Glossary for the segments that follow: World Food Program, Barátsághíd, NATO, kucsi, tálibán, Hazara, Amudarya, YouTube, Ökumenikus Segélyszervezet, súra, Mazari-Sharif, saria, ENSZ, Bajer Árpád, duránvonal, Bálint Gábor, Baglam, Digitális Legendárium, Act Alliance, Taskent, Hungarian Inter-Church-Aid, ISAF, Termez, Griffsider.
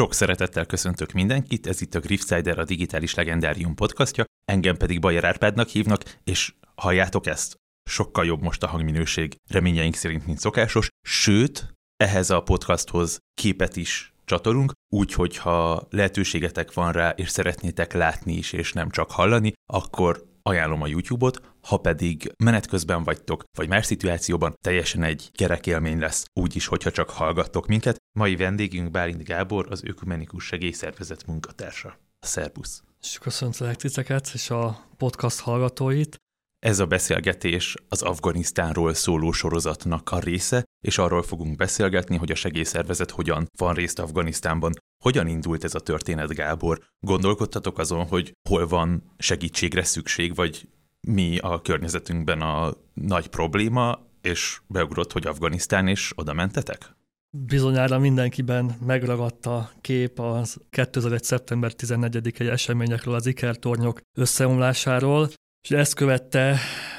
Sok szeretettel köszöntök mindenkit, ez itt a Griffsider, a Digitális Legendárium podcastja, engem pedig Bajer Árpádnak hívnak, és halljátok ezt, sokkal jobb most a hangminőség, reményeink szerint, mint szokásos, sőt, ehhez a podcasthoz képet is csatolunk, úgyhogy ha lehetőségetek van rá, és szeretnétek látni is, és nem csak hallani, akkor ajánlom a YouTube-ot, ha pedig menet közben vagytok, vagy más szituációban, teljesen egy kerekélmény lesz, úgyis, hogyha csak hallgattok minket. Mai vendégünk Bálint Gábor, az Ökumenikus Segélyszervezet munkatársa. Szerbusz! És köszöntelek titeket és a podcast hallgatóit! Ez a beszélgetés az Afganisztánról szóló sorozatnak a része, és arról fogunk beszélgetni, hogy a segélyszervezet hogyan van részt Afganisztánban. Hogyan indult ez a történet, Gábor? Gondolkodtatok azon, hogy hol van segítségre szükség, vagy mi a környezetünkben a nagy probléma, és beugrott, hogy Afganisztán, és oda mentetek? Bizonyára mindenkiben megragadt a kép az 2001. szeptember 14-i eseményekről, az ikertornyok összeomlásáról, és ezt követte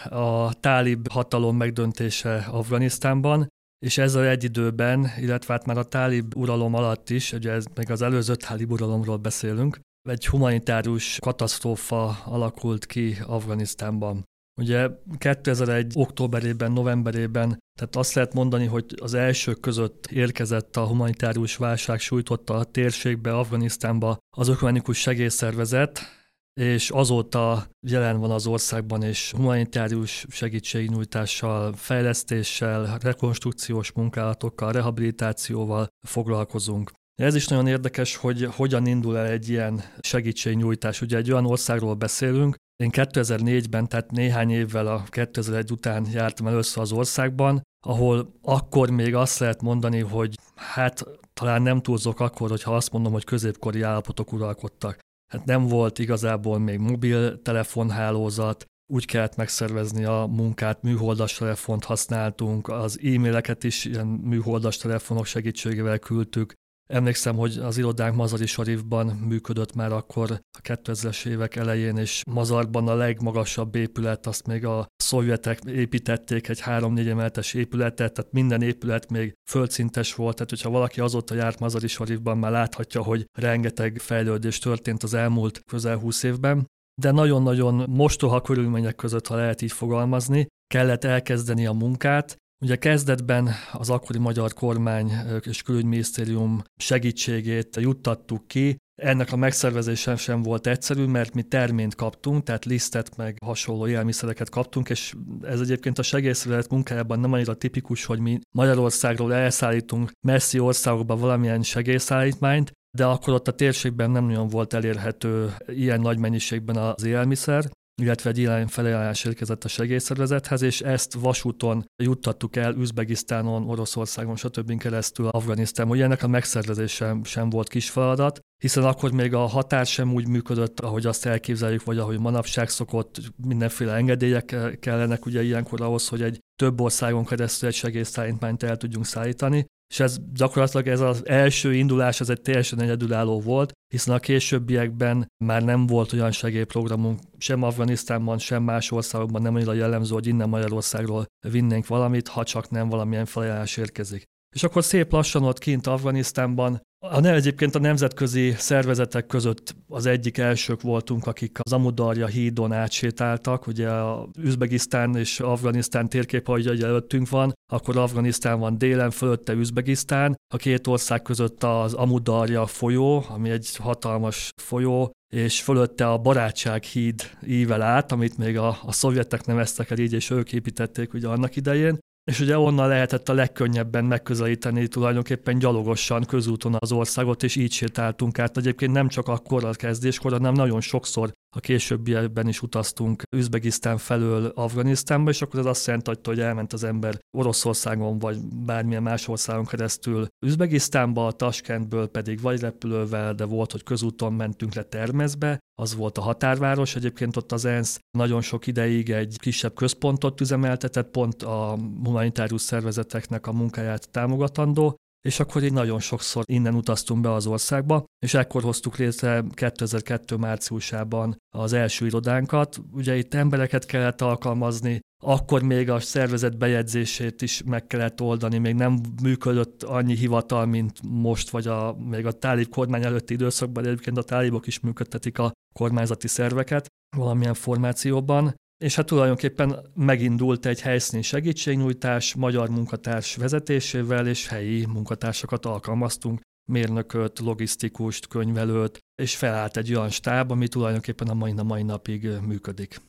a tálib hatalom megdöntése Afganisztánban, és ezzel egy időben, illetve hát már a tálib uralom alatt is, ugye ez meg az előző tálib uralomról beszélünk, egy humanitárius katasztrófa alakult ki Afganisztánban. Ugye 2001. októberében, novemberében, tehát azt lehet mondani, hogy az elsők között érkezett a humanitárius válság, sújtotta a térségbe, Afganisztánba az Ökumenikus Segélyszervezet, és azóta jelen van az országban, és humanitárius segítségnyújtással, fejlesztéssel, rekonstrukciós munkálatokkal, rehabilitációval foglalkozunk. Ez is nagyon érdekes, hogy hogyan indul el egy ilyen segítségnyújtás. Ugye egy olyan országról beszélünk, én 2004-ben, tehát néhány évvel a 2001 után jártam először az országban, ahol akkor még azt lehet mondani, hogy hát talán nem túlzok akkor, hogyha azt mondom, hogy középkori állapotok uralkodtak. Hát nem volt igazából még mobil telefonhálózat, úgy kellett megszervezni a munkát, műholdas telefont használtunk, az e-maileket is ilyen műholdas telefonok segítségével küldtük. Emlékszem, hogy az irodánk Mazari-Sarifban működött már akkor a 2000-es évek elején, és Mazarban a legmagasabb épület, azt még a szovjetek építették, egy 3-4 emeletes épületet, tehát minden épület még földszintes volt, tehát hogyha valaki azóta járt Mazari-Sarifban, már láthatja, hogy rengeteg fejlődés történt az elmúlt közel 20 évben, de nagyon-nagyon mostoha körülmények között, ha lehet így fogalmazni, kellett elkezdeni a munkát. Ugye kezdetben az akkori magyar kormány és külügyminisztérium segítségét juttattuk ki. Ennek a megszervezésen sem volt egyszerű, mert mi terményt kaptunk, tehát lisztet meg hasonló élelmiszereket kaptunk, és ez egyébként a segélyszervezet munkájában nem annyira tipikus, hogy mi Magyarországról elszállítunk messzi országokba valamilyen segélyszállítmányt, de akkor ott a térségben nem nagyon volt elérhető ilyen nagy mennyiségben az élelmiszer, illetve egy ilyen felajánlás érkezett a segélyszervezethez, és ezt vasúton juttattuk el Üzbegisztánon, Oroszországon, stb. Keresztül Afganisztánban. Ugye ennek a megszervezése sem volt kis feladat, hiszen akkor még a határ sem úgy működött, ahogy azt elképzeljük, vagy ahogy manapság szokott, mindenféle engedélyek kellenek ugye ilyenkor ahhoz, hogy egy több országon keresztül egy segélyszállítmányt el tudjunk szállítani. És ez gyakorlatilag ez az első indulás, ez egy teljesen egyedülálló volt, hiszen a későbbiekben már nem volt olyan segélyprogramunk, sem Afganisztánban, sem más országokban nem annyira jellemző, hogy innen Magyarországról vinnénk valamit, ha csak nem valamilyen felajánlás érkezik. És akkor szép lassan ott kint Afganisztánban, egyébként a nemzetközi szervezetek között az egyik elsők voltunk, akik az Amudarja hídon átsétáltak, ugye a Üzbegisztán és Afganisztán térkép, ahogy előttünk van, akkor Afganisztán van délen, fölötte Üzbegisztán, a két ország között az Amudarja folyó, ami egy hatalmas folyó, és fölötte a Barátsághíd ível át, amit még a szovjetek neveztek el így, és ők építették ugye annak idején. És ugye onnan lehetett a legkönnyebben megközelíteni tulajdonképpen gyalogosan közúton az országot, és így sétáltunk át. Egyébként nem csak akkor a kezdéskor, hanem nagyon sokszor a későbbiekben is utaztunk Üzbegisztán felől Afganisztánba, és akkor ez azt jelenti, hogy elment az ember Oroszországon, vagy bármilyen más országon keresztül Üzbegisztánba, Taskentből pedig vagy repülővel, de volt, hogy közúton mentünk le Termezbe, az volt a határváros, egyébként ott az ENSZ nagyon sok ideig egy kisebb központot üzemeltetett, pont a humanitárius szervezeteknek a munkáját támogatandó, és akkor így nagyon sokszor innen utaztunk be az országba, és ekkor hoztuk létre 2002. márciusában az első irodánkat. Ugye itt embereket kellett alkalmazni, akkor még a szervezet bejegyzését is meg kellett oldani, még nem működött annyi hivatal, mint most, vagy még a tálib kormány előtti időszakban, de egyébként a tálibok is működtetik a kormányzati szerveket valamilyen formációban, és hát tulajdonképpen megindult egy helyszíni segítségnyújtás magyar munkatárs vezetésével, és helyi munkatársakat alkalmaztunk, mérnököt, logisztikust, könyvelőt, és felállt egy olyan stáb, ami tulajdonképpen a mai napig működik.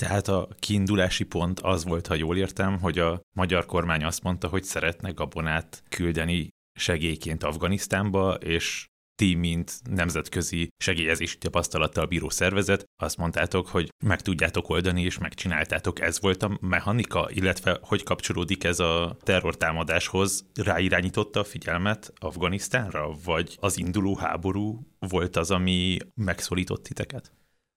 Tehát a kiindulási pont az volt, ha jól értem, hogy a magyar kormány azt mondta, hogy szeretne gabonát küldeni segélyként Afganisztánba, és ti, mint nemzetközi segélyezési tapasztalattal bíró szervezet, azt mondtátok, hogy meg tudjátok oldani, és megcsináltátok. Ez volt a mechanika, illetve hogy kapcsolódik ez a terrortámadáshoz? Ráirányította a figyelmet Afganisztánra, vagy az induló háború volt az, ami megszólított titeket?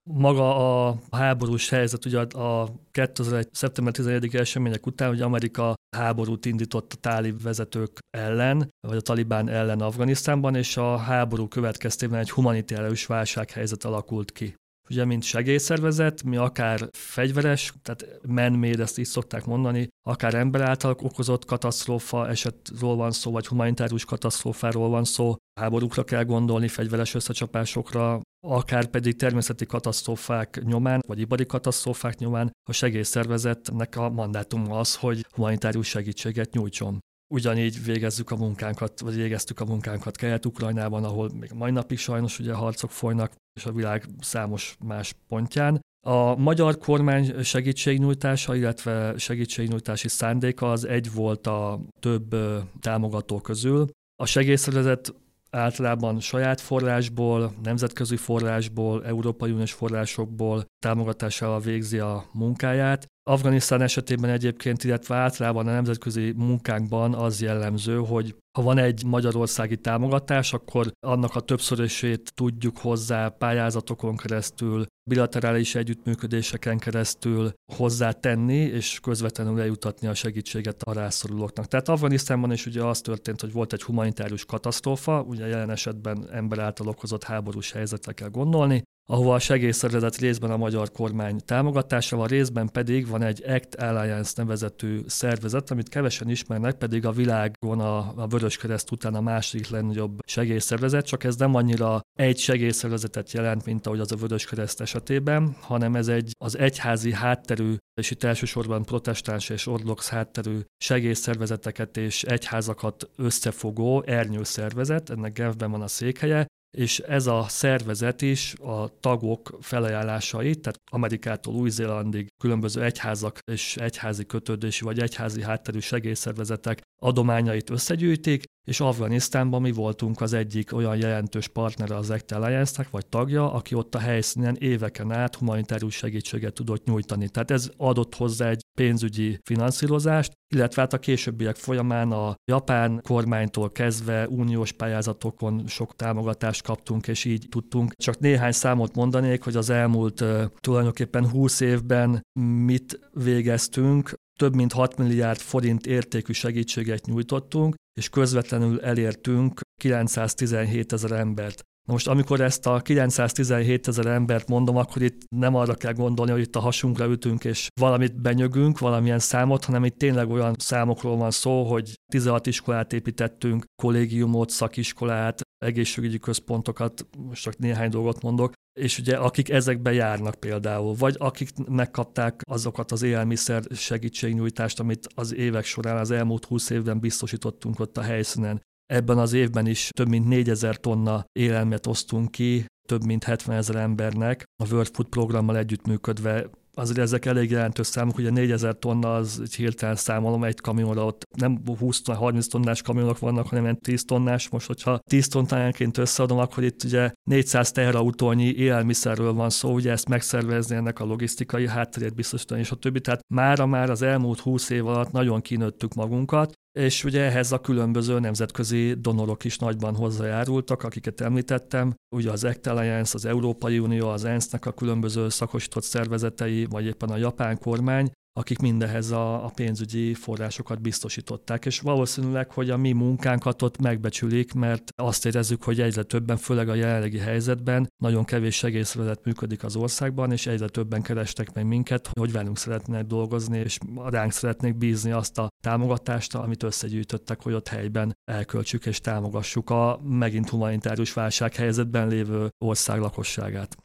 Maga a háborús helyzet, ugye a 2001. szeptember 11-i események után, hogy Amerika háborút indított a tálib vezetők ellen, vagy a talibán ellen Afganisztánban, és a háború következtében egy humanitárius válsághelyzet alakult ki. Ugye, mint segélyszervezet, mi akár fegyveres, tehát man-made, ezt így szokták mondani, akár ember által okozott katasztrófa esetről van szó, vagy humanitárius katasztrófáról van szó, háborúkra kell gondolni, fegyveres összecsapásokra, akár pedig természeti katasztrófák nyomán, vagy ipari katasztrófák nyomán a segélyszervezetnek a mandátuma az, hogy humanitárius segítséget nyújtson. Ugyanígy végezzük a munkánkat, vagy végeztük a munkánkat Kelet-Ukrajnában, ahol még mai napig sajnos ugye harcok folynak, és a világ számos más pontján. A magyar kormány segítségnyújtása, illetve segítségnyújtási szándéka az egy volt a több támogató közül. A segélyszervezet általában saját forrásból, nemzetközi forrásból, európai uniós forrásokból támogatásával végzi a munkáját. Afganisztán esetében egyébként, illetve általában a nemzetközi munkánkban az jellemző, hogy ha van egy magyarországi támogatás, akkor annak a többszörösét tudjuk hozzá pályázatokon keresztül, bilaterális együttműködéseken keresztül hozzátenni, és közvetlenül eljutatni a segítséget a rászorulóknak. Tehát Afganisztánban is ugye az történt, hogy volt egy humanitárius katasztrófa, ugye jelen esetben ember által okozott háborús helyzetre kell gondolni, ahova a segélyszervezet részben a magyar kormány támogatásával, részben pedig van egy Act Alliance nevezetű szervezet, amit kevesen ismernek, pedig a világon a Vöröskereszt után a második legnagyobb segélyszervezet, csak ez nem annyira egy segélyszervezetet jelent, mint ahogy az a Vöröskereszt esetében, hanem ez az egyházi hátterű, és itt elsősorban protestáns és ortodox hátterű segélyszervezeteket és egyházakat összefogó ernyőszervezet, ennek Genfben van a székhelye, és ez a szervezet is a tagok felajánlásait, tehát Amerikától Új-Zélandig különböző egyházak és egyházi kötődési vagy egyházi hátterű segélyszervezetek adományait összegyűjtik, és Afganisztánban mi voltunk az egyik olyan jelentős partnere az Act Alliance-nek, vagy tagja, aki ott a helyszínen éveken át humanitárius segítséget tudott nyújtani. Tehát ez adott hozzá egy pénzügyi finanszírozást, illetve hát a későbbiek folyamán a japán kormánytól kezdve uniós pályázatokon sok támogatást kaptunk, és így tudtunk. Csak néhány számot mondanék, hogy az elmúlt tulajdonképpen 20 évben mit végeztünk. Több mint 6 milliárd forint értékű segítséget nyújtottunk, és közvetlenül elértünk 917 000 embert. Na most, amikor ezt a 917 000 embert mondom, akkor itt nem arra kell gondolni, hogy itt a hasunkra ütünk, és valamit benyögünk, valamilyen számot, hanem itt tényleg olyan számokról van szó, hogy 16 iskolát építettünk, kollégiumot, szakiskolát, egészségügyi központokat, most csak néhány dolgot mondok, és ugye akik ezekben járnak például, vagy akik megkapták azokat az élelmiszer segítségnyújtást, amit az évek során, az elmúlt 20 évben biztosítottunk ott a helyszínen. Ebben az évben is több mint 4000 tonna élelmet osztunk ki, több mint 70 000 embernek a World Food Programmal együttműködve. Azért ezek elég jelentős számok, ugye 4000 tonna az hirtelen számolom egy kamionra, ott nem 20-30 tonnás kamionok vannak, hanem ilyen 10 tonnás. Most, hogyha 10 tonnánként összeadom, akkor itt ugye 400 teherautónyi élelmiszerről van szó, ugye ezt megszervezni, ennek a logisztikai hátterét biztosítani, és a többi. Tehát mára már az elmúlt 20 év alatt nagyon kinőttük magunkat, és ugye ehhez a különböző nemzetközi donorok is nagyban hozzájárultak, akiket említettem. Ugye az Act Alliance, az Európai Unió, az ENSZ-nek a különböző szakosított szervezetei, vagy éppen a japán kormány, akik mindehez a pénzügyi forrásokat biztosították. És valószínűleg, hogy a mi munkánkat ott megbecsülik, mert azt érezzük, hogy egyre többen, főleg a jelenlegi helyzetben, nagyon kevés segélyszervezet működik az országban, és egyre többen kerestek meg minket, hogy velünk szeretnének dolgozni, és ránk szeretnék bízni azt a támogatást, amit összegyűjtöttek, hogy ott helyben elköltsük és támogassuk a megint humanitárius válsághelyzetben lévő ország lakosságát.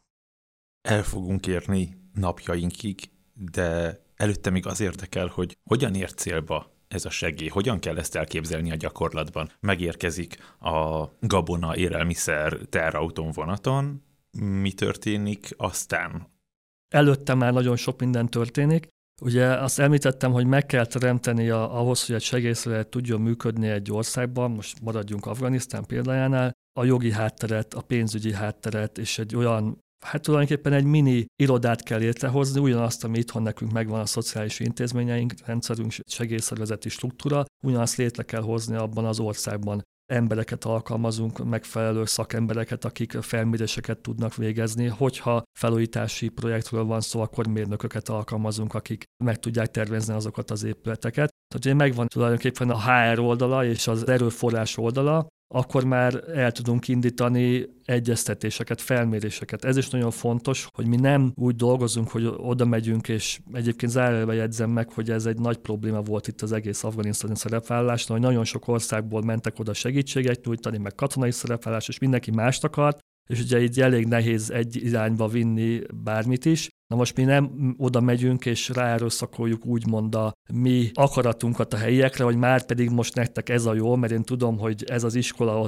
El fogunk érni napjainkig, de előtte még az érdekel, hogy hogyan ér célba ez a segély, hogyan kell ezt elképzelni a gyakorlatban. Megérkezik a gabona, élelmiszer, teherautón, vonaton, mi történik aztán? Előtte már nagyon sok minden történik. Ugye azt említettem, hogy meg kell teremteni ahhoz, hogy egy segélyszervezet tudjon működni egy országban, most maradjunk Afganisztán példájánál, a jogi hátteret, a pénzügyi hátteret, és egy olyan, hát tulajdonképpen egy mini irodát kell létrehozni, ugyanazt, ami itthon nekünk megvan a szociális intézményeink, rendszerünk, segélyszervezeti struktúra, ugyanazt létre kell hozni abban az országban. Embereket alkalmazunk, megfelelő szakembereket, akik felméréseket tudnak végezni. Hogyha felújítási projektről van szó, akkor mérnököket alkalmazunk, akik meg tudják tervezni azokat az épületeket. Tehát megvan tulajdonképpen a HR oldala és az erőforrás oldala, akkor már el tudunk indítani egyeztetéseket, felméréseket. Ez is nagyon fontos, hogy mi nem úgy dolgozunk, hogy oda megyünk, és egyébként zárójelben jegyzem meg, hogy ez egy nagy probléma volt itt az egész afganisztáni szerepvállalásnál, hogy nagyon sok országból mentek oda segítséget nyújtani, meg katonai szerepvállás, és mindenki mást akart, és ugye így elég nehéz egy irányba vinni bármit is. Na most mi nem oda megyünk és ráerőszakoljuk úgymond a mi akaratunkat a helyiekre, hogy már pedig most nektek ez a jó, mert én tudom, hogy ez az iskola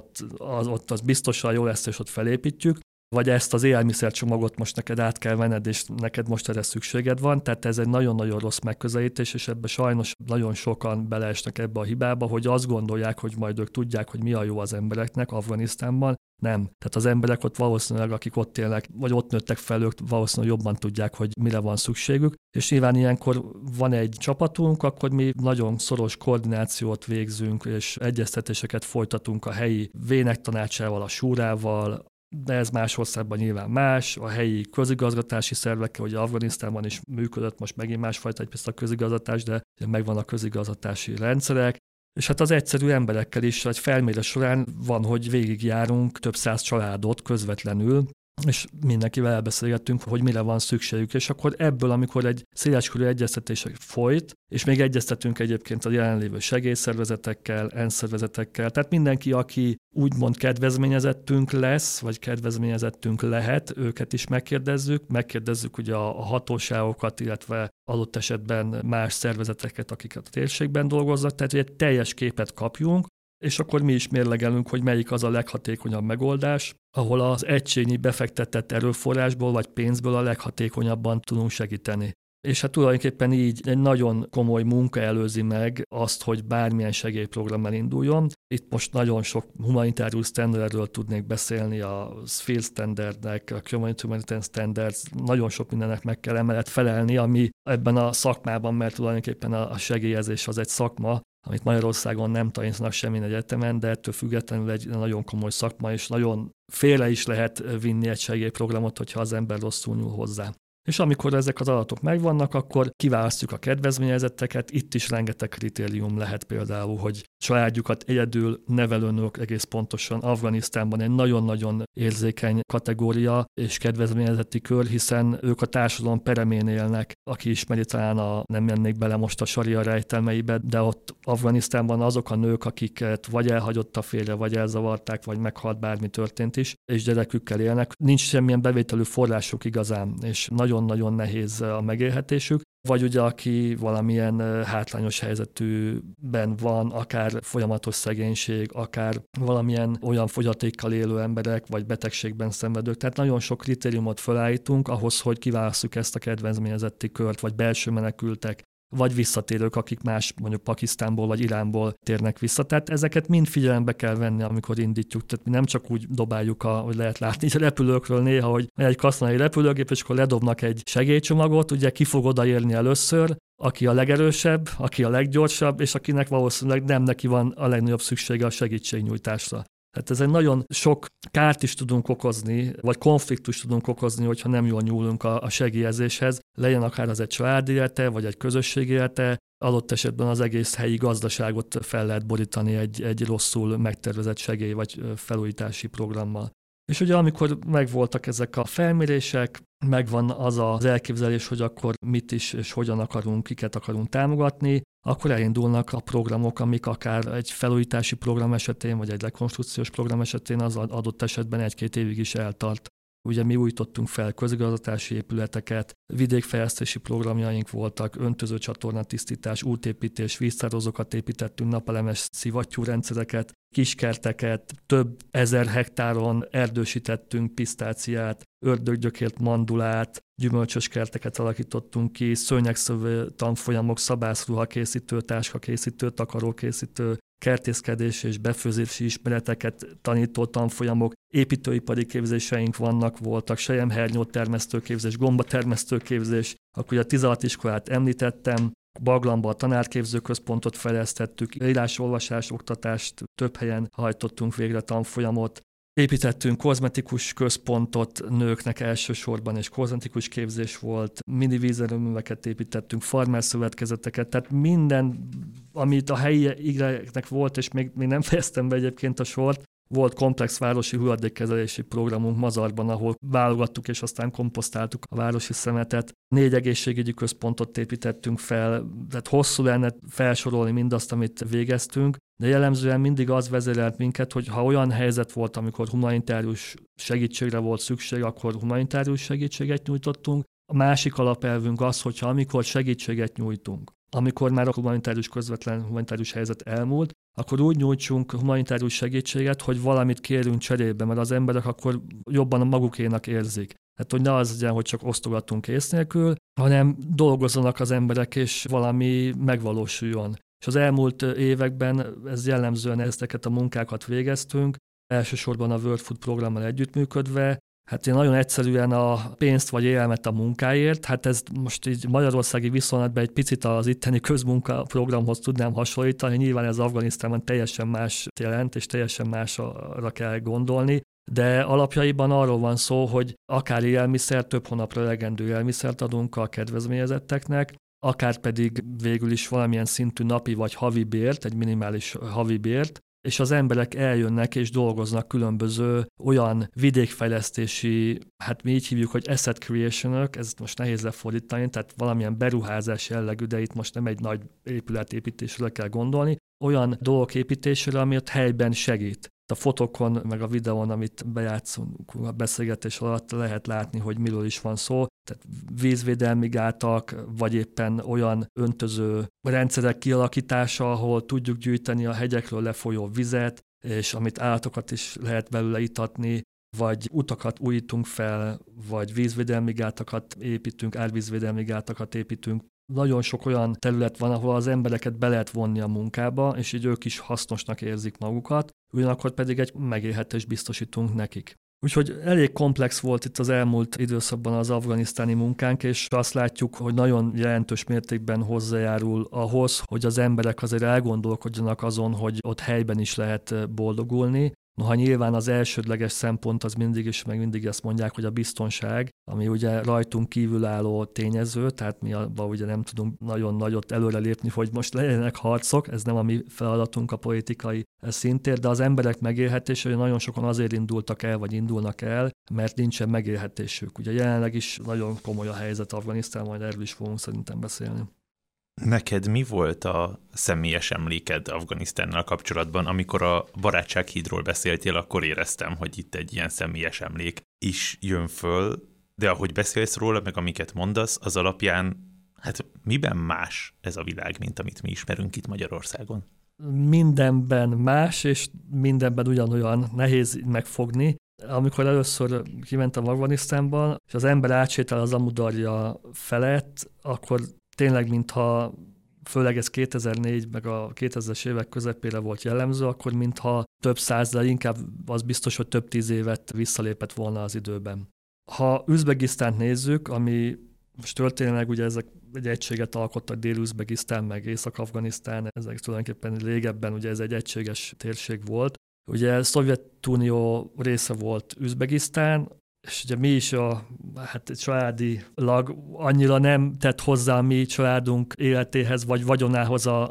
ott az biztosan jó lesz, és ott felépítjük, vagy ezt az élelmiszercsomagot most neked át kell venned, és neked most erre szükséged van. Tehát ez egy nagyon-nagyon rossz megközelítés, és ebbe sajnos nagyon sokan beleesnek ebbe a hibába, hogy azt gondolják, hogy majd ők tudják, hogy mi a jó az embereknek Afganisztánban. Nem. Tehát az emberek ott valószínűleg, akik ott élnek, vagy ott nőttek fel, ők valószínűleg jobban tudják, hogy mire van szükségük. És nyilván ilyenkor van egy csapatunk, akkor mi nagyon szoros koordinációt végzünk, és egyeztetéseket folytatunk a helyi vének tanácsával, a súrával, de ez más országban nyilván más, a helyi közigazgatási szervekkel, ugye Afganisztánban is működött most megint másfajta egy a közigazgatás, de megvan a közigazgatási rendszerek, és hát az egyszerű emberekkel is egy felmérés során van, hogy végigjárunk több száz családot közvetlenül, és mindenkivel elbeszélgettünk, hogy mire van szükségük, és akkor ebből, amikor egy széleskörű egyeztetés folyt, és még egyeztetünk egyébként a jelenlévő segélyszervezetekkel, ENSZ szervezetekkel, tehát mindenki, aki úgymond kedvezményezettünk lesz, vagy kedvezményezettünk lehet, őket is megkérdezzük ugye a hatóságokat, illetve adott esetben más szervezeteket, akik a térségben dolgoznak, tehát egy teljes képet kapjunk, és akkor mi is mérlegelünk, hogy melyik az a leghatékonyabb megoldás, ahol az egységnyi befektetett erőforrásból vagy pénzből a leghatékonyabban tudunk segíteni. És hát tulajdonképpen így egy nagyon komoly munka előzi meg azt, hogy bármilyen segélyprogrammal induljon. Itt most nagyon sok humanitárius standardről tudnék beszélni, a field standardnek, a humanitarian standards, nagyon sok mindennek meg kell emellett felelni, ami ebben a szakmában, mert tulajdonképpen a segélyezés az egy szakma, amit Magyarországon nem tanítanak semmi egyetemen, de ettől függetlenül egy nagyon komoly szakma, és nagyon félre is lehet vinni egy segélyprogramot, hogyha az ember rosszul nyúl hozzá. És amikor ezek az adatok megvannak, akkor kiválasztjuk a kedvezményezetteket, itt is rengeteg kritérium lehet például, hogy családjukat egyedül nevelőnök egész pontosan Afganisztánban egy nagyon-nagyon érzékeny kategória és kedvezményezeti kör, hiszen ők a társadalom peremén élnek, aki ismeri talán nem mennék bele most a saria rejtelmeibe, de ott Afganisztánban azok a nők, akiket vagy elhagyott a férje, vagy elzavarták, vagy meghalt, bármi történt is, és gyerekükkel élnek, nincs semmilyen bevételű forrásuk igazán, és nagyon-nagyon nehéz a megélhetésük, vagy ugye aki valamilyen hátrányos helyzetűben van, akár folyamatos szegénység, akár valamilyen olyan fogyatékkal élő emberek, vagy betegségben szenvedők. Tehát nagyon sok kritériumot felállítunk ahhoz, hogy kiválasszuk ezt a kedvezményezetti kört, vagy belső menekültek, vagy visszatérők, akik más, mondjuk Pakisztánból vagy Iránból térnek vissza. Tehát ezeket mind figyelembe kell venni, amikor indítjuk. Tehát mi nem csak úgy dobáljuk, hogy lehet látni a repülőkről néha, hogy egy katonai repülőgép, és akkor ledobnak egy segélycsomagot, ugye ki fog odaérni először, aki a legerősebb, aki a leggyorsabb, és akinek valószínűleg nem neki van a legnagyobb szüksége a segítségnyújtásra. Tehát ezen nagyon sok kárt is tudunk okozni, vagy konfliktust tudunk okozni, hogyha nem jól nyúlunk a segélyezéshez, legyen akár az egy család élete, vagy egy közösség élete, adott esetben az egész helyi gazdaságot fel lehet borítani egy rosszul megtervezett segély vagy felújítási programmal. És ugye amikor megvoltak ezek a felmérések, megvan az az elképzelés, hogy akkor mit is és hogyan akarunk, kiket akarunk támogatni, akkor elindulnak a programok, amik akár egy felújítási program esetén, vagy egy rekonstrukciós program esetén az adott esetben 1-2 évig is eltart. Ugye mi újítottunk fel közigazgatási épületeket, vidékfejlesztési programjaink voltak, öntözőcsatorna tisztítás, útépítés, víztározókat építettünk, napelemes szivattyúrendszereket, kiskerteket, több ezer hektáron erdősítettünk pisztáciát, ördöggyökért mandulát, gyümölcsös kerteket alakítottunk ki, szőnyegszövő tanfolyamok, szabászruhakészítő, táskakészítő, takarókészítő, kertészkedés és befőzési ismereteket tanító tanfolyamok, építőipari képzéseink voltak, selyemhernyót termesztőképzés, gombatermesztőképzés, akkor ugye a 16 iskolát említettem, Baglamban a tanárképzőközpontot fejlesztettük, írás-olvasás oktatást több helyen hajtottunk végre tanfolyamot, építettünk kozmetikus központot nőknek elsősorban, és kozmetikus képzés volt, mini vízerőműveket építettünk, farmerszövetkezeteket, tehát minden, amit a helyi igreknek volt, és még nem fejeztem be egyébként a sort, volt komplex városi hulladékkezelési programunk Mazarban, ahol válogattuk és aztán komposztáltuk a városi szemetet. 4 egészségügyi központot építettünk fel, tehát hosszú lenne felsorolni mindazt, amit végeztünk, de jellemzően mindig az vezérelt minket, hogy ha olyan helyzet volt, amikor humanitárius segítségre volt szükség, akkor humanitárius segítséget nyújtottunk. A másik alapelvünk az, hogyha amikor segítséget nyújtunk, amikor már a közvetlen humanitárius helyzet elmúlt, akkor úgy nyújtsunk humanitárius segítséget, hogy valamit kérünk cserébe, mert az emberek akkor jobban a magukénak érzik. Tehát, hogy ne az legyen, hogy csak osztogatunk ész nélkül, hanem dolgozzanak az emberek, és valami megvalósuljon. És az elmúlt években ez jellemzően ezeket a munkákat végeztünk, elsősorban a World Food Programmal együttműködve. Hát én nagyon egyszerűen a pénzt vagy élelmet a munkáért, hát ez most így magyarországi viszonylatban egy picit az itteni közmunkaprogramhoz tudnám hasonlítani, nyilván ez Afganisztánban teljesen más jelent, és teljesen másra kell gondolni, de alapjaiban arról van szó, hogy akár élelmiszer, több hónapra elegendő élelmiszert adunk a kedvezményezetteknek, akár pedig végül is valamilyen szintű napi vagy havi bért, egy minimális havi bért, és az emberek eljönnek és dolgoznak különböző olyan vidékfejlesztési, hát mi így hívjuk, hogy asset creation-ök, ez most nehéz lefordítani, tehát valamilyen beruházás jellegű, de itt most nem egy nagy épületépítésre kell gondolni, olyan dolgok építésére, ami ott helyben segít. A fotókon, meg a videón, amit bejátszunk a beszélgetés alatt lehet látni, hogy miről is van szó. Tehát vízvédelmi gátak, vagy éppen olyan öntöző rendszerek kialakítása, ahol tudjuk gyűjteni a hegyekről lefolyó vizet, és amit állatokat is lehet belőle itatni, vagy utakat újítunk fel, vagy vízvédelmi gátakat építünk, árvízvédelmi gátakat építünk. Nagyon sok olyan terület van, ahol az embereket be lehet vonni a munkába, és így ők is hasznosnak érzik magukat, ugyanakkor pedig egy megélhetést biztosítunk nekik. Úgyhogy elég komplex volt itt az elmúlt időszakban az afganisztáni munkánk, és azt látjuk, hogy nagyon jelentős mértékben hozzájárul ahhoz, hogy az emberek azért elgondolkodjanak azon, hogy ott helyben is lehet boldogulni. Noha nyilván az elsődleges szempont az mindig is, meg mindig azt mondják, hogy a biztonság, ami ugye rajtunk kívülálló tényező, tehát mi abban ugye nem tudunk nagyon nagyot előrelépni, hogy most legyenek harcok, ez nem a mi feladatunk a politikai szintér, de az emberek megélhetése, nagyon sokan azért indultak el, vagy indulnak el, mert nincsen megélhetésük. Ugye jelenleg is nagyon komoly a helyzet Afganisztánban, majd erről is fogunk szerintem beszélni. Neked mi volt a személyes emléked Afganisztánnal kapcsolatban? Amikor a Barátsághídról beszéltél, akkor éreztem, hogy itt egy ilyen személyes emlék is jön föl, de ahogy beszélsz róla, meg amiket mondasz, az alapján, hát miben más ez a világ, mint amit mi ismerünk itt Magyarországon? Mindenben más, és mindenben ugyanolyan nehéz megfogni. Amikor először kimentem Afganisztánban, és az ember átsétál az Amudarja felett, akkor tényleg, mintha, főleg ez 2004, meg a 2000-es évek közepére volt jellemző, akkor mintha több száz, de inkább az biztos, hogy több 10 évet visszalépett volna az időben. Ha Üzbegisztánt nézzük, ami most történelmileg ugye ezek egy egységet alkottak, Dél-Üzbegisztán meg Észak-Afganisztán, ezek tulajdonképpen régebben ugye ez egy egységes térség volt, Ugye Szovjetunió része volt Üzbegisztán, és ugye mi is a családilag annyira nem tett hozzá a mi családunk életéhez, vagy vagyonához a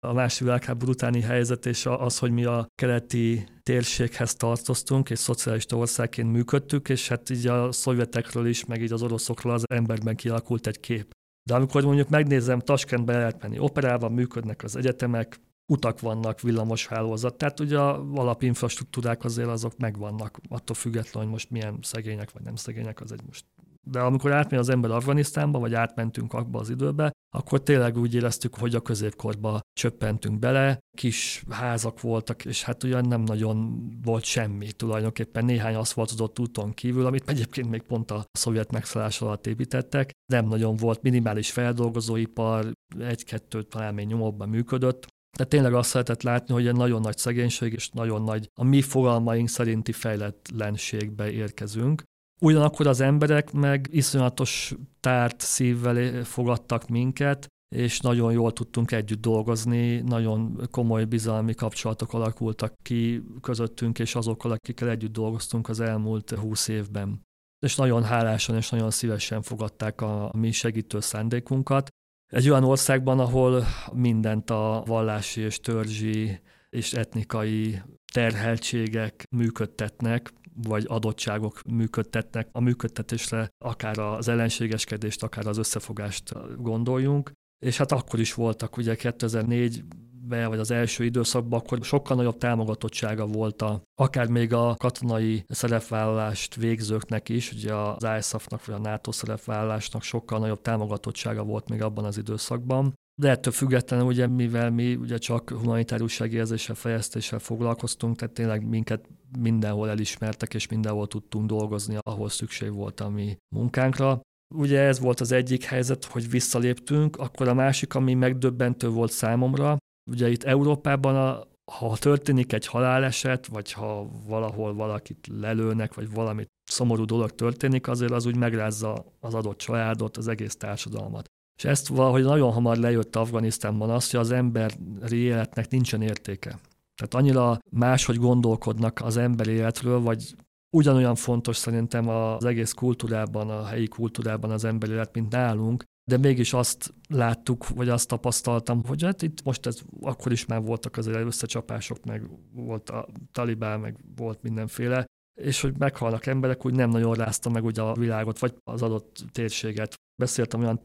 másik világháború utáni helyzet, és az, hogy mi a keleti térséghez tartoztunk, és szocialista országként működtük, és hát így a szovjetekről is, meg így az oroszokról az emberben kialakult egy kép. De amikor mondjuk megnézem, Taskentbe lehet menni operában, működnek az egyetemek, utak vannak, villamos hálózat, tehát ugye a alapinfrastruktúrák azért azok megvannak, attól függetlenül, hogy most milyen szegények vagy nem szegények, az egy most. De amikor átmegy az ember Afganisztánba, vagy átmentünk abba az időbe, akkor tényleg úgy éreztük, hogy a középkorba csöppentünk bele, kis házak voltak, és hát ugyan nem nagyon volt semmi tulajdonképpen, néhány aszfaltozott úton kívül, amit egyébként még pont a szovjet megszállás alatt építettek, nem nagyon volt minimális feldolgozóipar, egy-kettőt talán még nyomokban működött. De tényleg azt lehetett látni, hogy egy nagyon nagy szegénység és nagyon nagy a mi fogalmaink szerinti fejletlenségbe érkezünk. Ugyanakkor az emberek meg iszonyatos tárt szívvel fogadtak minket, és nagyon jól tudtunk együtt dolgozni, nagyon komoly bizalmi kapcsolatok alakultak ki közöttünk és azokkal, akikkel együtt dolgoztunk az elmúlt 20 évben. És nagyon hálásan és nagyon szívesen fogadták a mi segítő szándékunkat. Egy olyan országban, ahol mindent a vallási és törzsi és etnikai terheltségek működtetnek, vagy adottságok működtetnek, a működtetésre akár az ellenségeskedést, akár az összefogást gondoljunk. És hát akkor is voltak, ugye 2004-ben, vagy az első időszakban, akkor sokkal nagyobb támogatottsága volt akár még a katonai szerepvállalást végzőknek is, ugye az ISAF-nak vagy a NATO szerepvállalásnak sokkal nagyobb támogatottsága volt még abban az időszakban. De ettől függetlenül, ugye, mivel mi ugye csak humanitárius segélyezéssel, fejlesztéssel foglalkoztunk, tehát tényleg minket mindenhol elismertek, és mindenhol tudtunk dolgozni, ahol szükség volt a mi munkánkra. Ugye ez volt az egyik helyzet, hogy visszaléptünk, akkor a másik, ami megdöbbentő volt számomra, ugye itt Európában ha történik egy haláleset, vagy ha valahol valakit lelőnek, vagy valami szomorú dolog történik, azért az úgy megrázza az adott családot, az egész társadalmat. És ezt valahogy nagyon hamar lejött Afganisztánban az, hogy az emberi életnek nincsen értéke. Tehát annyira máshogy gondolkodnak az emberi életről, vagy ugyanolyan fontos szerintem az egész kultúrában, a helyi kultúrában az emberi élet, mint nálunk, de mégis azt láttuk, vagy azt tapasztaltam, hogy hát itt most akkor is már voltak azért összecsapások, meg volt a talibán, meg volt mindenféle, és hogy meghalnak emberek, úgy nem nagyon rázta meg ugye a világot, vagy az adott térséget. Beszéltem olyan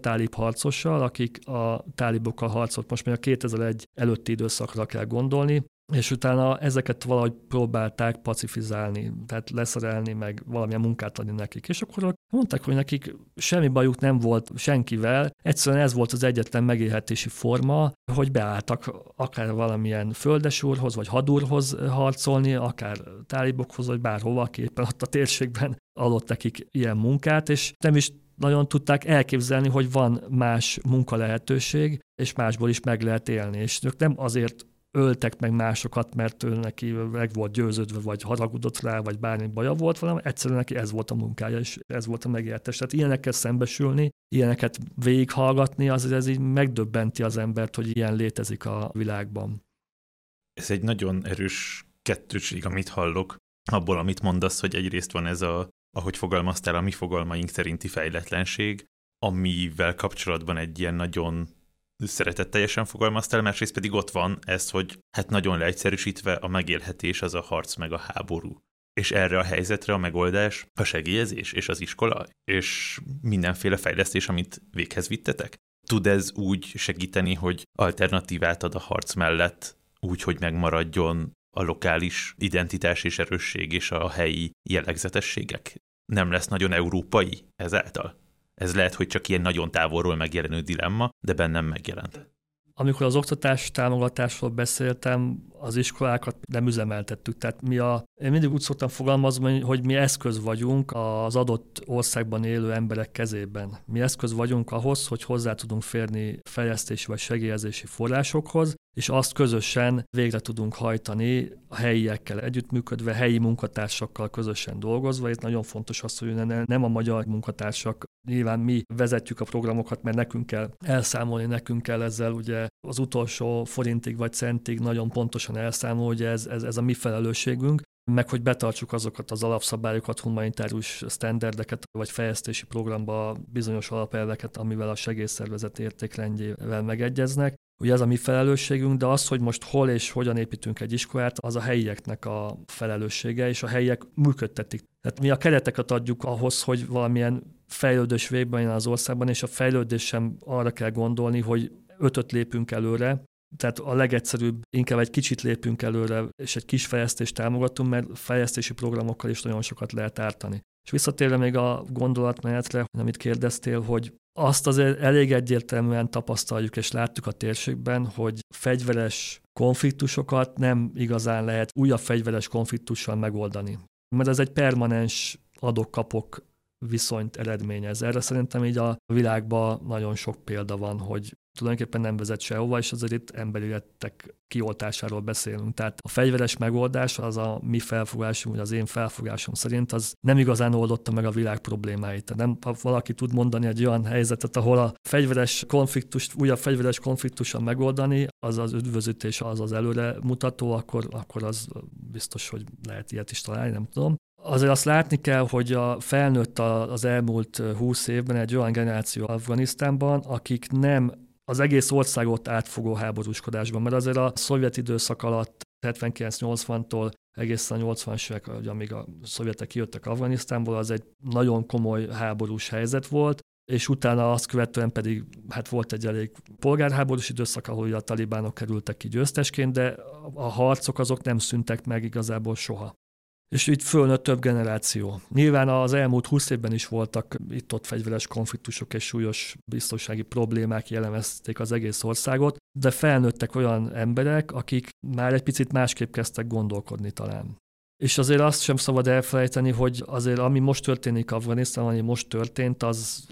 tálib harcossal, akik a tálibokkal harcolt, most már a 2001 előtti időszakra kell gondolni, és utána ezeket valahogy próbálták pacifizálni, tehát leszerelni, meg valamilyen munkát adni nekik. És akkor mondták, hogy nekik semmi bajuk nem volt senkivel, egyszerűen ez volt az egyetlen megélhetési forma, hogy beálltak akár valamilyen földesúrhoz, vagy hadúrhoz harcolni, akár tálibokhoz, vagy bárhova, aki éppen ott a térségben adott nekik ilyen munkát, és nem is nagyon tudták elképzelni, hogy van más munkalehetőség, és másból is meg lehet élni. És ők nem azért öltek meg másokat, mert ő neki meg volt győződve, vagy haragudott rá, vagy bármi baja volt, valami, egyszerűen neki ez volt a munkája, és ez volt a megélhetés. Tehát ilyenekkel szembesülni, ilyeneket végighallgatni, azért ez így megdöbbenti az embert, hogy ilyen létezik a világban. Ez egy nagyon erős kettőség, amit hallok, abból, amit mondasz, hogy egyrészt van ez ahogy fogalmaztál, a mi fogalmaink szerinti fejletlenség, amivel kapcsolatban egy ilyen nagyon szeretetteljesen fogalmaztál, másrészt pedig ott van ez, hogy hát nagyon leegyszerűsítve a megélhetés az a harc meg a háború. És erre a helyzetre a megoldás a segélyezés és az iskola, és mindenféle fejlesztés, amit véghez vittetek. Tud ez úgy segíteni, hogy alternatívát ad a harc mellett, úgy, hogy megmaradjon a lokális identitás és erősség és a helyi jellegzetességek? Nem lesz nagyon európai ezáltal? Ez lehet, hogy csak ilyen nagyon távolról megjelenő dilemma, de bennem megjelent. Amikor az oktatás támogatásról beszéltem, az iskolákat nem üzemeltettük. Tehát én mindig úgy szoktam fogalmazni, hogy mi eszköz vagyunk az adott országban élő emberek kezében. Mi eszköz vagyunk ahhoz, hogy hozzá tudunk férni fejlesztési vagy segélyezési forrásokhoz, és azt közösen végre tudunk hajtani a helyiekkel együttműködve, helyi munkatársakkal közösen dolgozva. Itt nagyon fontos az, hogy nem a magyar munkatársak, nyilván mi vezetjük a programokat, mert nekünk kell elszámolni, nekünk kell ezzel ugye az utolsó forintig vagy centig nagyon pontosan elszámolni, hogy ez a mi felelősségünk, meg hogy betartsuk azokat az alapszabályokat, humanitárius sztenderdeket, vagy fejlesztési programba bizonyos alapelveket, amivel a segélyszervezet értékrendjével megegyeznek. Ugye ez a mi felelősségünk, de az, hogy most hol és hogyan építünk egy iskolát, az a helyieknek a felelőssége, és a helyiek működtetik. Tehát mi a kereteket adjuk ahhoz, hogy valamilyen fejlődés végben jön az országban, és a fejlődés sem arra kell gondolni, hogy ötöt lépünk előre, tehát a legegyszerűbb, inkább egy kicsit lépünk előre, és egy kis fejlesztést támogatunk, mert fejlesztési programokkal is nagyon sokat lehet ártani. És visszatérve még a gondolatmenetre, amit kérdeztél, hogy azt azért elég egyértelműen tapasztaljuk és láttuk a térségben, hogy fegyveres konfliktusokat nem igazán lehet újabb fegyveres konfliktussal megoldani. Mert ez egy permanens adok-kapok viszonyt eredményez. Erre szerintem így a világban nagyon sok példa van, hogy tulajdonképpen nem vezet sehova, és azért itt emberületek kioltásáról beszélünk. Tehát a fegyveres megoldás, az a mi felfogásunk, vagy az én felfogásom szerint, az nem igazán oldotta meg a világ problémáit. Tehát nem, ha valaki tud mondani egy olyan helyzetet, ahol a fegyveres konfliktust, újabb fegyveres konfliktussal megoldani, az az üdvözítés, az az előremutató, akkor az biztos, hogy lehet ilyet is találni, nem tudom. Azért azt látni kell, hogy felnőtt az elmúlt 20 évben egy olyan generáció Afganisztánban, akik nem az egész országot átfogó háborúskodásban, mert azért a szovjet időszak alatt 79-80-tól egészen 80-as évek, amíg a szovjetek kijöttek Afganisztánból, az egy nagyon komoly háborús helyzet volt, és utána azt követően pedig volt egy elég polgárháborús időszak, ahol a talibánok kerültek ki győztesként, de a harcok azok nem szűntek meg igazából soha. És így fölnőtt több generáció. Nyilván az elmúlt 20 évben is voltak itt-ott fegyveres konfliktusok és súlyos biztonsági problémák jellemezték az egész országot, de felnőttek olyan emberek, akik már egy picit másképp kezdtek gondolkodni talán. És azért azt sem szabad elfelejteni, hogy azért ami most történik Afganisztánban, ami most történt, az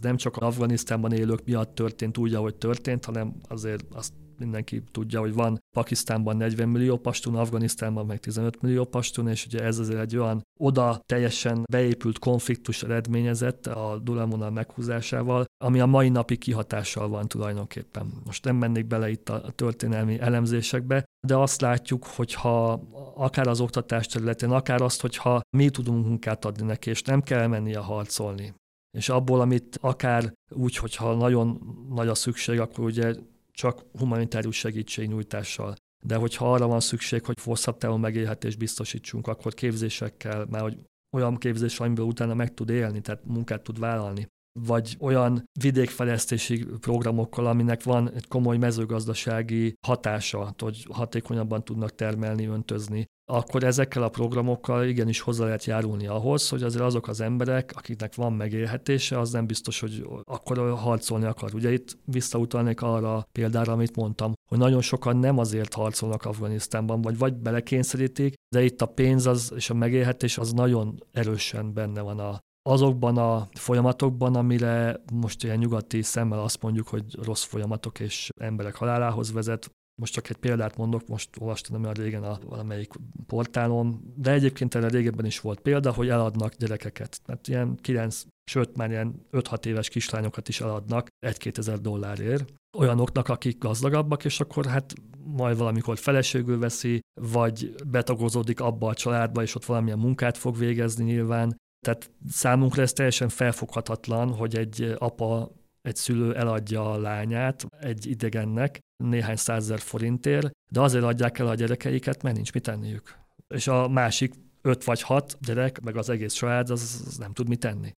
nem csak Afganisztánban élők miatt történt úgy, ahogy történt, hanem azért azt mindenki tudja, hogy van Pakisztánban 40 millió pastun, Afganisztánban meg 15 millió pastun, és ugye ez azért egy olyan oda teljesen beépült konfliktus eredményezett a duránvonal meghúzásával, ami a mai napig kihatással van tulajdonképpen. Most nem mennék bele itt a történelmi elemzésekbe, de azt látjuk, hogyha akár az oktatás területén, akár azt, hogyha mi tudunk munkát adni neki, és nem kell mennie harcolni. És abból, amit akár úgy, hogyha nagyon nagy a szükség, akkor ugye csak humanitárius segítségnyújtással. De hogyha arra van szükség, hogy hosszabb távon megélhetést biztosítsunk, akkor képzésekkel, már hogy olyan képzés, amiből utána meg tud élni, tehát munkát tud vállalni. Vagy olyan vidékfejlesztési programokkal, aminek van egy komoly mezőgazdasági hatása, hogy hatékonyabban tudnak termelni, öntözni. Akkor ezekkel a programokkal igenis hozzá lehet járulni ahhoz, hogy azért azok az emberek, akiknek van megélhetése, az nem biztos, hogy akkor harcolni akar. Ugye itt visszautalnék arra a példára, amit mondtam, hogy nagyon sokan nem azért harcolnak Afganisztánban, vagy belekényszerítik, de itt a pénz és a megélhetés az nagyon erősen benne van azokban a folyamatokban, amire most ilyen nyugati szemmel azt mondjuk, hogy rossz folyamatok és emberek halálához vezet. Most csak egy példát mondok, most olvastam olyan régen valamelyik portálon, de egyébként erre régebben is volt példa, hogy eladnak gyerekeket. Mert ilyen 9, sőt már ilyen 5-6 éves kislányokat is eladnak $1,000-2,000 dollárért. Olyanoknak, akik gazdagabbak, és akkor majd valamikor feleségül veszi, vagy betagozódik abba a családba, és ott valamilyen munkát fog végezni nyilván. Tehát számunkra ez teljesen felfoghatatlan, hogy egy apa, egy szülő eladja a lányát egy idegennek néhány $100,000 forintért, de azért adják el a gyerekeiket, mert nincs mit tenniük. És a másik 5 vagy 6 gyerek, meg az egész család, az nem tud mit tenni.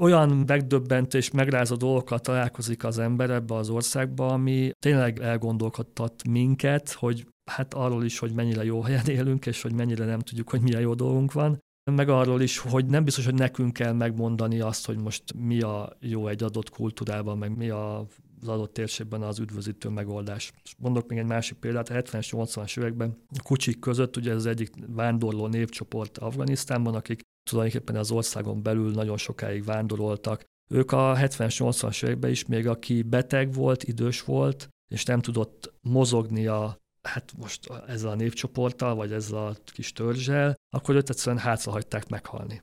Olyan megdöbbentő és megrázó dolgokkal találkozik az ember ebbe az országba, ami tényleg elgondolkodtat minket, hogy arról is, hogy mennyire jó helyen élünk, és hogy mennyire nem tudjuk, hogy milyen jó dolgunk van. Meg arról is, hogy nem biztos, hogy nekünk kell megmondani azt, hogy most mi a jó egy adott kultúrában, meg mi az adott térségben az üdvözítő megoldás. Mondok még egy másik példát, a 70-es, 80-as években a kucsik között, ugye ez az egyik vándorló népcsoport Afganisztánban, akik tulajdonképpen az országon belül nagyon sokáig vándoroltak. Ők a 70-es, 80-as években is még, aki beteg volt, idős volt, és nem tudott mozogni hát most ezzel a népcsoporttal, vagy ezzel a kis törzsel, akkor őt egyszerűen hátra hagyták meghalni.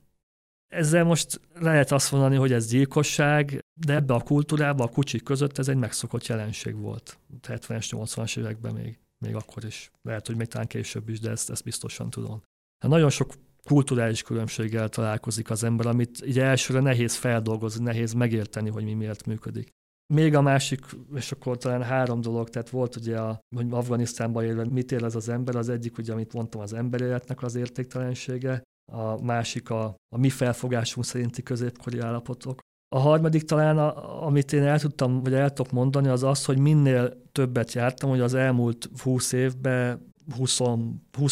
Ezzel most lehet azt mondani, hogy ez gyilkosság, de ebbe a kultúrába, a kucsik között ez egy megszokott jelenség volt. 70-es, 80-as években még akkor is. Lehet, hogy még talán később is, de ezt biztosan tudom. Hát nagyon sok kulturális különbséggel találkozik az ember, amit így elsőre nehéz feldolgozni, nehéz megérteni, hogy mi miért működik. Még a másik, és akkor talán három dolog, tehát volt ugye, hogy Afganisztánban élve mit érez az ember, az egyik, ugye, amit mondtam, az emberéletnek az értéktelensége, a másik a mi felfogásunk szerinti középkori állapotok. A harmadik talán, amit én el tudok mondani, az, hogy minél többet jártam, hogy az elmúlt 20 évben, 20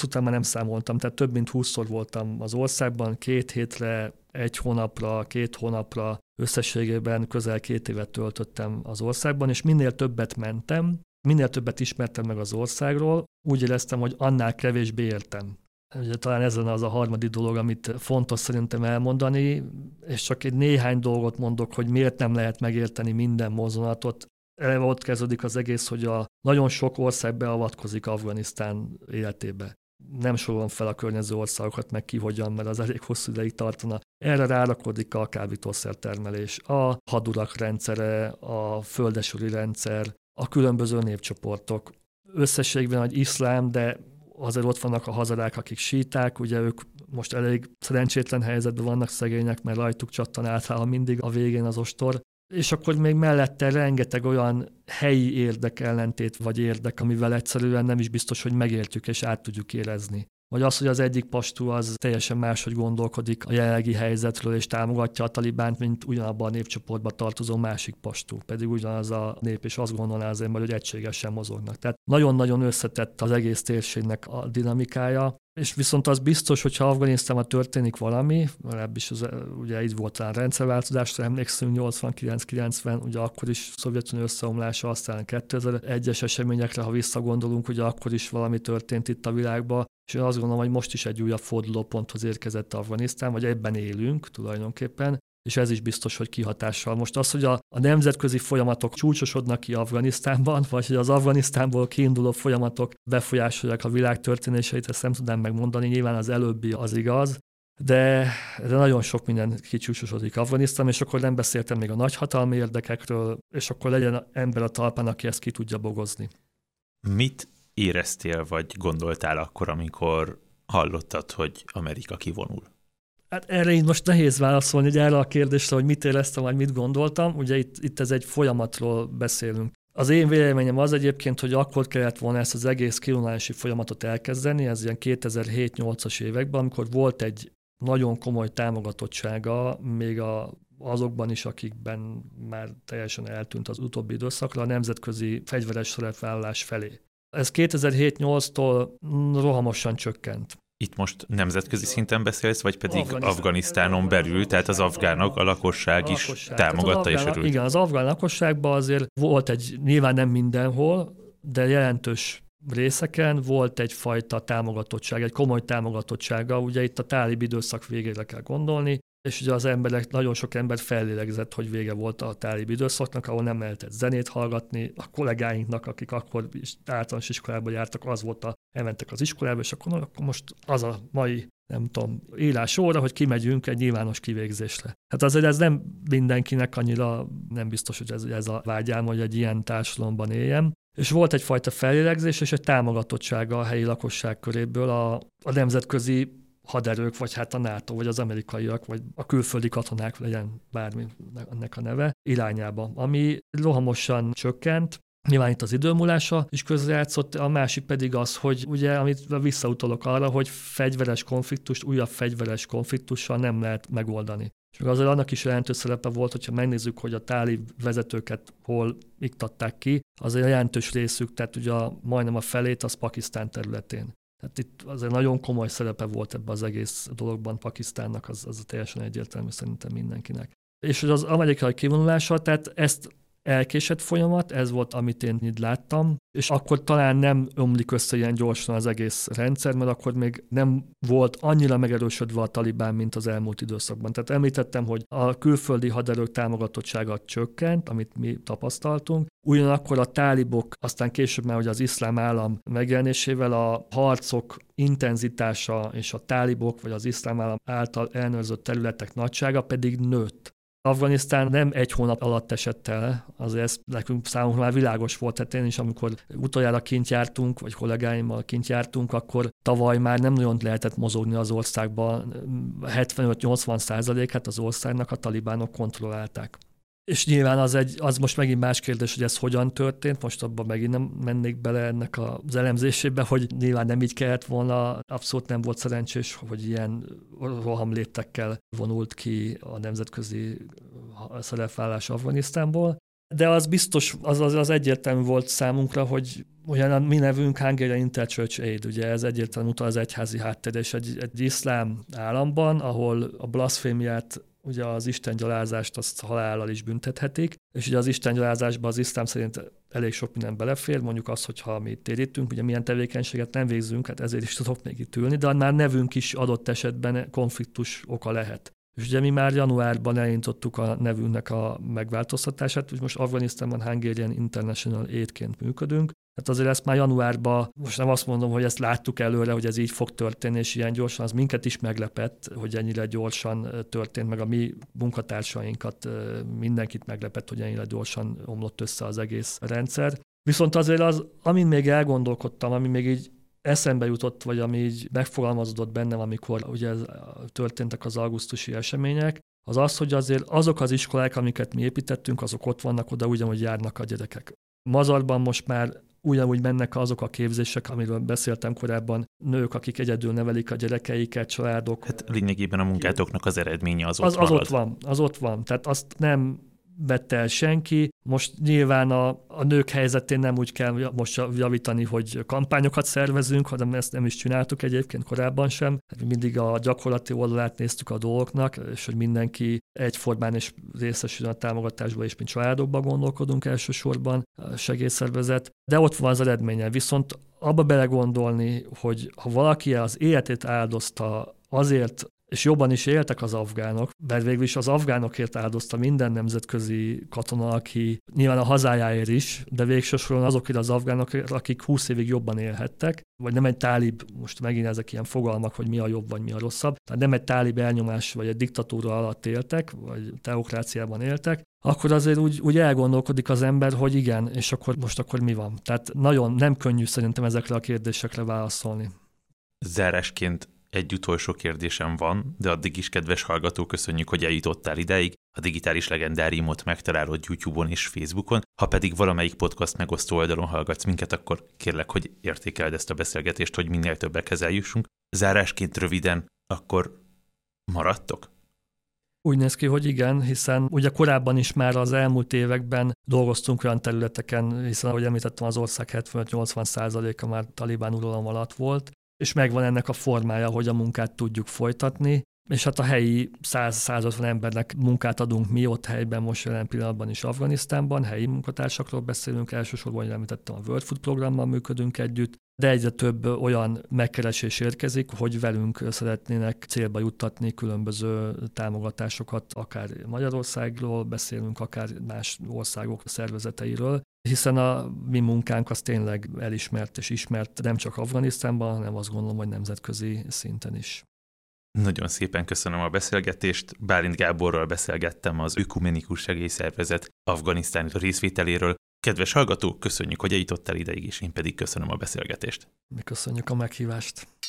után már nem számoltam, tehát több mint 20-szor voltam az országban, 2 hétre, 1 hónapra, 2 hónapra, összességében közel 2 évet töltöttem az országban, és minél többet mentem, minél többet ismertem meg az országról, úgy éreztem, hogy annál kevésbé értem. Ugye talán ez lenne az a harmadik dolog, amit fontos szerintem elmondani, és csak egy néhány dolgot mondok, hogy miért nem lehet megérteni minden mozdulatot. Eleve ott kezdődik az egész, hogy nagyon sok ország beavatkozik Afganisztán életébe. Nem sorolom fel a környező országokat, meg ki hogyan, mert az elég hosszú ideig tartana. Erre rárakodik a kábítószertermelés, a hadurak rendszere, a földesúri rendszer, a különböző népcsoportok. Összességben az iszlám, de azért ott vannak a hazarák, akik síták, ugye ők most elég szerencsétlen helyzetben vannak, szegények, mert rajtuk csattan általában mindig a végén az ostor. És akkor még mellette rengeteg olyan helyi érdek ellentét vagy érdek, amivel egyszerűen nem is biztos, hogy megértjük és át tudjuk érezni. Vagy az, hogy az egyik pastú az teljesen máshogy gondolkodik a jelenlegi helyzetről, és támogatja a talibánt, mint ugyanabban a népcsoportba tartozó másik pastú. Pedig ugyanaz a nép, és azt gondolná az ember, hogy egységesen mozognak. Tehát nagyon-nagyon összetett az egész térségnek a dinamikája. És viszont az biztos, hogyha Afganisztánban történik valami, legalábbis ugye így volt talán rendszerváltozásra, emlékszünk 89-90, ugye akkor is Szovjetunió összeomlása, aztán 2001-es eseményekre, ha visszagondolunk, ugye akkor is valami történt itt a világban, és én azt gondolom, hogy most is egy újabb fordulóponthoz érkezett Afganisztán, vagy ebben élünk tulajdonképpen, és ez is biztos, hogy kihatással. Most az, hogy a nemzetközi folyamatok csúcsosodnak ki Afganisztánban, vagy hogy az Afganisztánból kiinduló folyamatok befolyásolják a világ történéseit, ezt nem tudnám megmondani, nyilván az előbbi az igaz, de nagyon sok minden kicsúcsosodik Afganisztán, és akkor nem beszéltem még a nagyhatalmi érdekekről, és akkor legyen ember a talpán, aki ezt ki tudja bogozni. Mit éreztél, vagy gondoltál akkor, amikor hallottad, hogy Amerika kivonul? Hát erre így most nehéz válaszolni, hogy erre a kérdésre, hogy mit éreztem, vagy mit gondoltam. Ugye itt ez egy folyamatról beszélünk. Az én véleményem az egyébként, hogy akkor kellett volna ezt az egész kivonulási folyamatot elkezdeni, ez ilyen 2007-8-as években, amikor volt egy nagyon komoly támogatottsága, még azokban is, akikben már teljesen eltűnt az utóbbi időszakra, a nemzetközi fegyveres szerepvállalás felé. Ez 2007-8-tól rohamosan csökkent. Itt most nemzetközi szinten beszélsz, vagy pedig Afganisztánon belül, tehát az afgánok, a lakosság is támogatta és örült? Igen, az afgán lakosságban azért volt egy, nyilván nem mindenhol, de jelentős részeken volt egyfajta támogatottság, egy komoly támogatottsága, ugye itt a tálib időszak végére kell gondolni, és ugye az emberek, nagyon sok ember fellélegzett, hogy vége volt a tálib időszaknak, ahol nem lehetett zenét hallgatni, a kollégáinknak, akik akkor is általános iskolába jártak, az volt elmentek az iskolába, és akkor most az a mai, nem tudom, élás óra, hogy kimegyünk egy nyilvános kivégzésre. Hát azért ez nem mindenkinek annyira, nem biztos, hogy ez a vágyám, hogy egy ilyen társadalomban éljem. És volt egyfajta fellélegzés, és egy támogatottsága a helyi lakosság köréből a nemzetközi haderők, vagy hát a NATO, vagy az amerikaiak, vagy a külföldi katonák, legyen bármi ennek a neve, irányába, ami rohamosan csökkent, nyilván itt az időmúlása is közrejátszott, a másik pedig az, hogy ugye, amit visszautalok arra, hogy fegyveres konfliktust újabb fegyveres konfliktussal nem lehet megoldani. És azért annak is jelentős szerepe volt, hogyha megnézzük, hogy a tálib vezetőket hol iktatták ki, azért jelentős részük, tehát ugye majdnem a felét az Pakisztán területén. Tehát itt azért nagyon komoly szerepe volt ebben az egész dologban Pakisztánnak, az teljesen egyértelmű szerintem mindenkinek. És az amerikai kivonulása, tehát ezt elkésett folyamat, ez volt, amit én így láttam, és akkor talán nem ömlik össze ilyen gyorsan az egész rendszer, mert akkor még nem volt annyira megerősödve a Talibán, mint az elmúlt időszakban. Tehát említettem, hogy a külföldi haderők támogatottsága csökkent, amit mi tapasztaltunk, ugyanakkor a tálibok, aztán később már, hogy az iszlám állam megjelenésével a harcok intenzitása és a tálibok, vagy az iszlám állam által ellenőrzött területek nagysága pedig nőtt. Afganisztán nem egy hónap alatt esett el, azért ez nekünk számunkra már világos volt, tehát én is, amikor utoljára kint jártunk, vagy kollégáimmal kint jártunk, akkor tavaly már nem nagyon lehetett mozogni az országban, 75-80%-át az országnak a talibánok kontrollálták. És nyilván az most megint más kérdés, hogy ez hogyan történt, most abban megint nem mennék bele ennek az elemzésébe, hogy nyilván nem így kellett volna, abszolút nem volt szerencsés, hogy ilyen rohamléptekkel vonult ki a nemzetközi szerepvállalás Afganisztánból. De az biztos, az egyértelmű volt számunkra, hogy olyan mi nevünk Hungarian Inter-Church-Aid, ugye ez egyértelmű utal az egyházi háttér, és egy iszlám államban, ahol a blaszfémiát, ugye az istengyalázást azt halállal is büntethetik, és ugye az istengyalázásban az iszlám szerint elég sok minden belefér, mondjuk az, hogyha mi térítünk, ugye milyen tevékenységet nem végzünk, hát ezért is tudok még itt ülni, de már nevünk is adott esetben konfliktus oka lehet. És ugye mi már januárban elindítottuk a nevünknek a megváltoztatását, úgy most Afganisztánban Hungarian International Aid-ként működünk. Hát azért ezt már januárban, most nem azt mondom, hogy ezt láttuk előre, hogy ez így fog történni, és ilyen gyorsan, az minket is meglepett, hogy ennyire gyorsan történt, meg a mi munkatársainkat, mindenkit meglepett, hogy ennyire gyorsan omlott össze az egész rendszer. Viszont azért az, amin még elgondolkodtam, ami még így eszembe jutott, vagy ami így megfogalmazódott bennem, amikor ugye történtek az augusztusi események, az az, hogy azért azok az iskolák, amiket mi építettünk, azok ott vannak, oda ugyanúgy járnak a gyerekek. Mazarban most már ugyanúgy mennek azok a képzések, amiről beszéltem korábban, nők, akik egyedül nevelik a gyerekeiket, családok. Hát lényegében a munkátoknak az eredménye az ott van. Tehát azt nem vette el senki. Most nyilván a nők helyzetén nem úgy kell most javítani, hogy kampányokat szervezünk, hanem ezt nem is csináltuk egyébként korábban sem. Mindig a gyakorlati oldalát néztük a dolgoknak, és hogy mindenki egyformán és részesüljön a támogatásba, és mint családokban gondolkodunk elsősorban, segélyszervezet. De ott van az eredménye. Viszont abba belegondolni, hogy ha valaki az életét áldozta azért, és jobban is éltek az afgánok, mert végül is az afgánokért áldozta minden nemzetközi katona, aki nyilván a hazájáért is, de végső soron azokért az afgánokért, akik 20 évig jobban élhettek, vagy nem egy tálib, most megint ezek ilyen fogalmak, hogy mi a jobb, vagy mi a rosszabb, tehát nem egy tálib elnyomás, vagy egy diktatúra alatt éltek, vagy teokráciában éltek, akkor azért úgy elgondolkodik az ember, hogy igen, és akkor most akkor mi van? Tehát nagyon nem könnyű szerintem ezekre a kérdésekre válaszolni. Zárásként egy utolsó kérdésem van, de addig is, kedves hallgató, köszönjük, hogy eljutottál ideig. A Digitális Legendáriumot megtalálod YouTube-on és Facebookon. Ha pedig valamelyik podcast megosztó oldalon hallgatsz minket, akkor kérlek, hogy értékeld ezt a beszélgetést, hogy minél többekhez eljussunk. Zárásként röviden, akkor maradtok? Úgy néz ki, hogy igen, hiszen ugye korábban is már az elmúlt években dolgoztunk olyan területeken, hiszen ahogy említettem, az ország 75-80%-a már talibán uralom alatt volt, és megvan ennek a formája, hogy a munkát tudjuk folytatni, és hát a helyi 100-150 embernek munkát adunk mi ott helyben, most jelen pillanatban is Afganisztánban, helyi munkatársakról beszélünk, elsősorban, hogy említettem, a World Food Programmal működünk együtt, de egyre több olyan megkeresés érkezik, hogy velünk szeretnének célba juttatni különböző támogatásokat, akár Magyarországról beszélünk, akár más országok szervezeteiről, hiszen a mi munkánk az tényleg elismert és ismert nem csak Afganisztánban, hanem azt gondolom, hogy nemzetközi szinten is. Nagyon szépen köszönöm a beszélgetést. Bálint Gáborral beszélgettem az Ökumenikus Segélyszervezet Afganisztán részvételéről. Kedves hallgatók, köszönjük, hogy eljutottál ideig, és én pedig köszönöm a beszélgetést. Mi köszönjük a meghívást.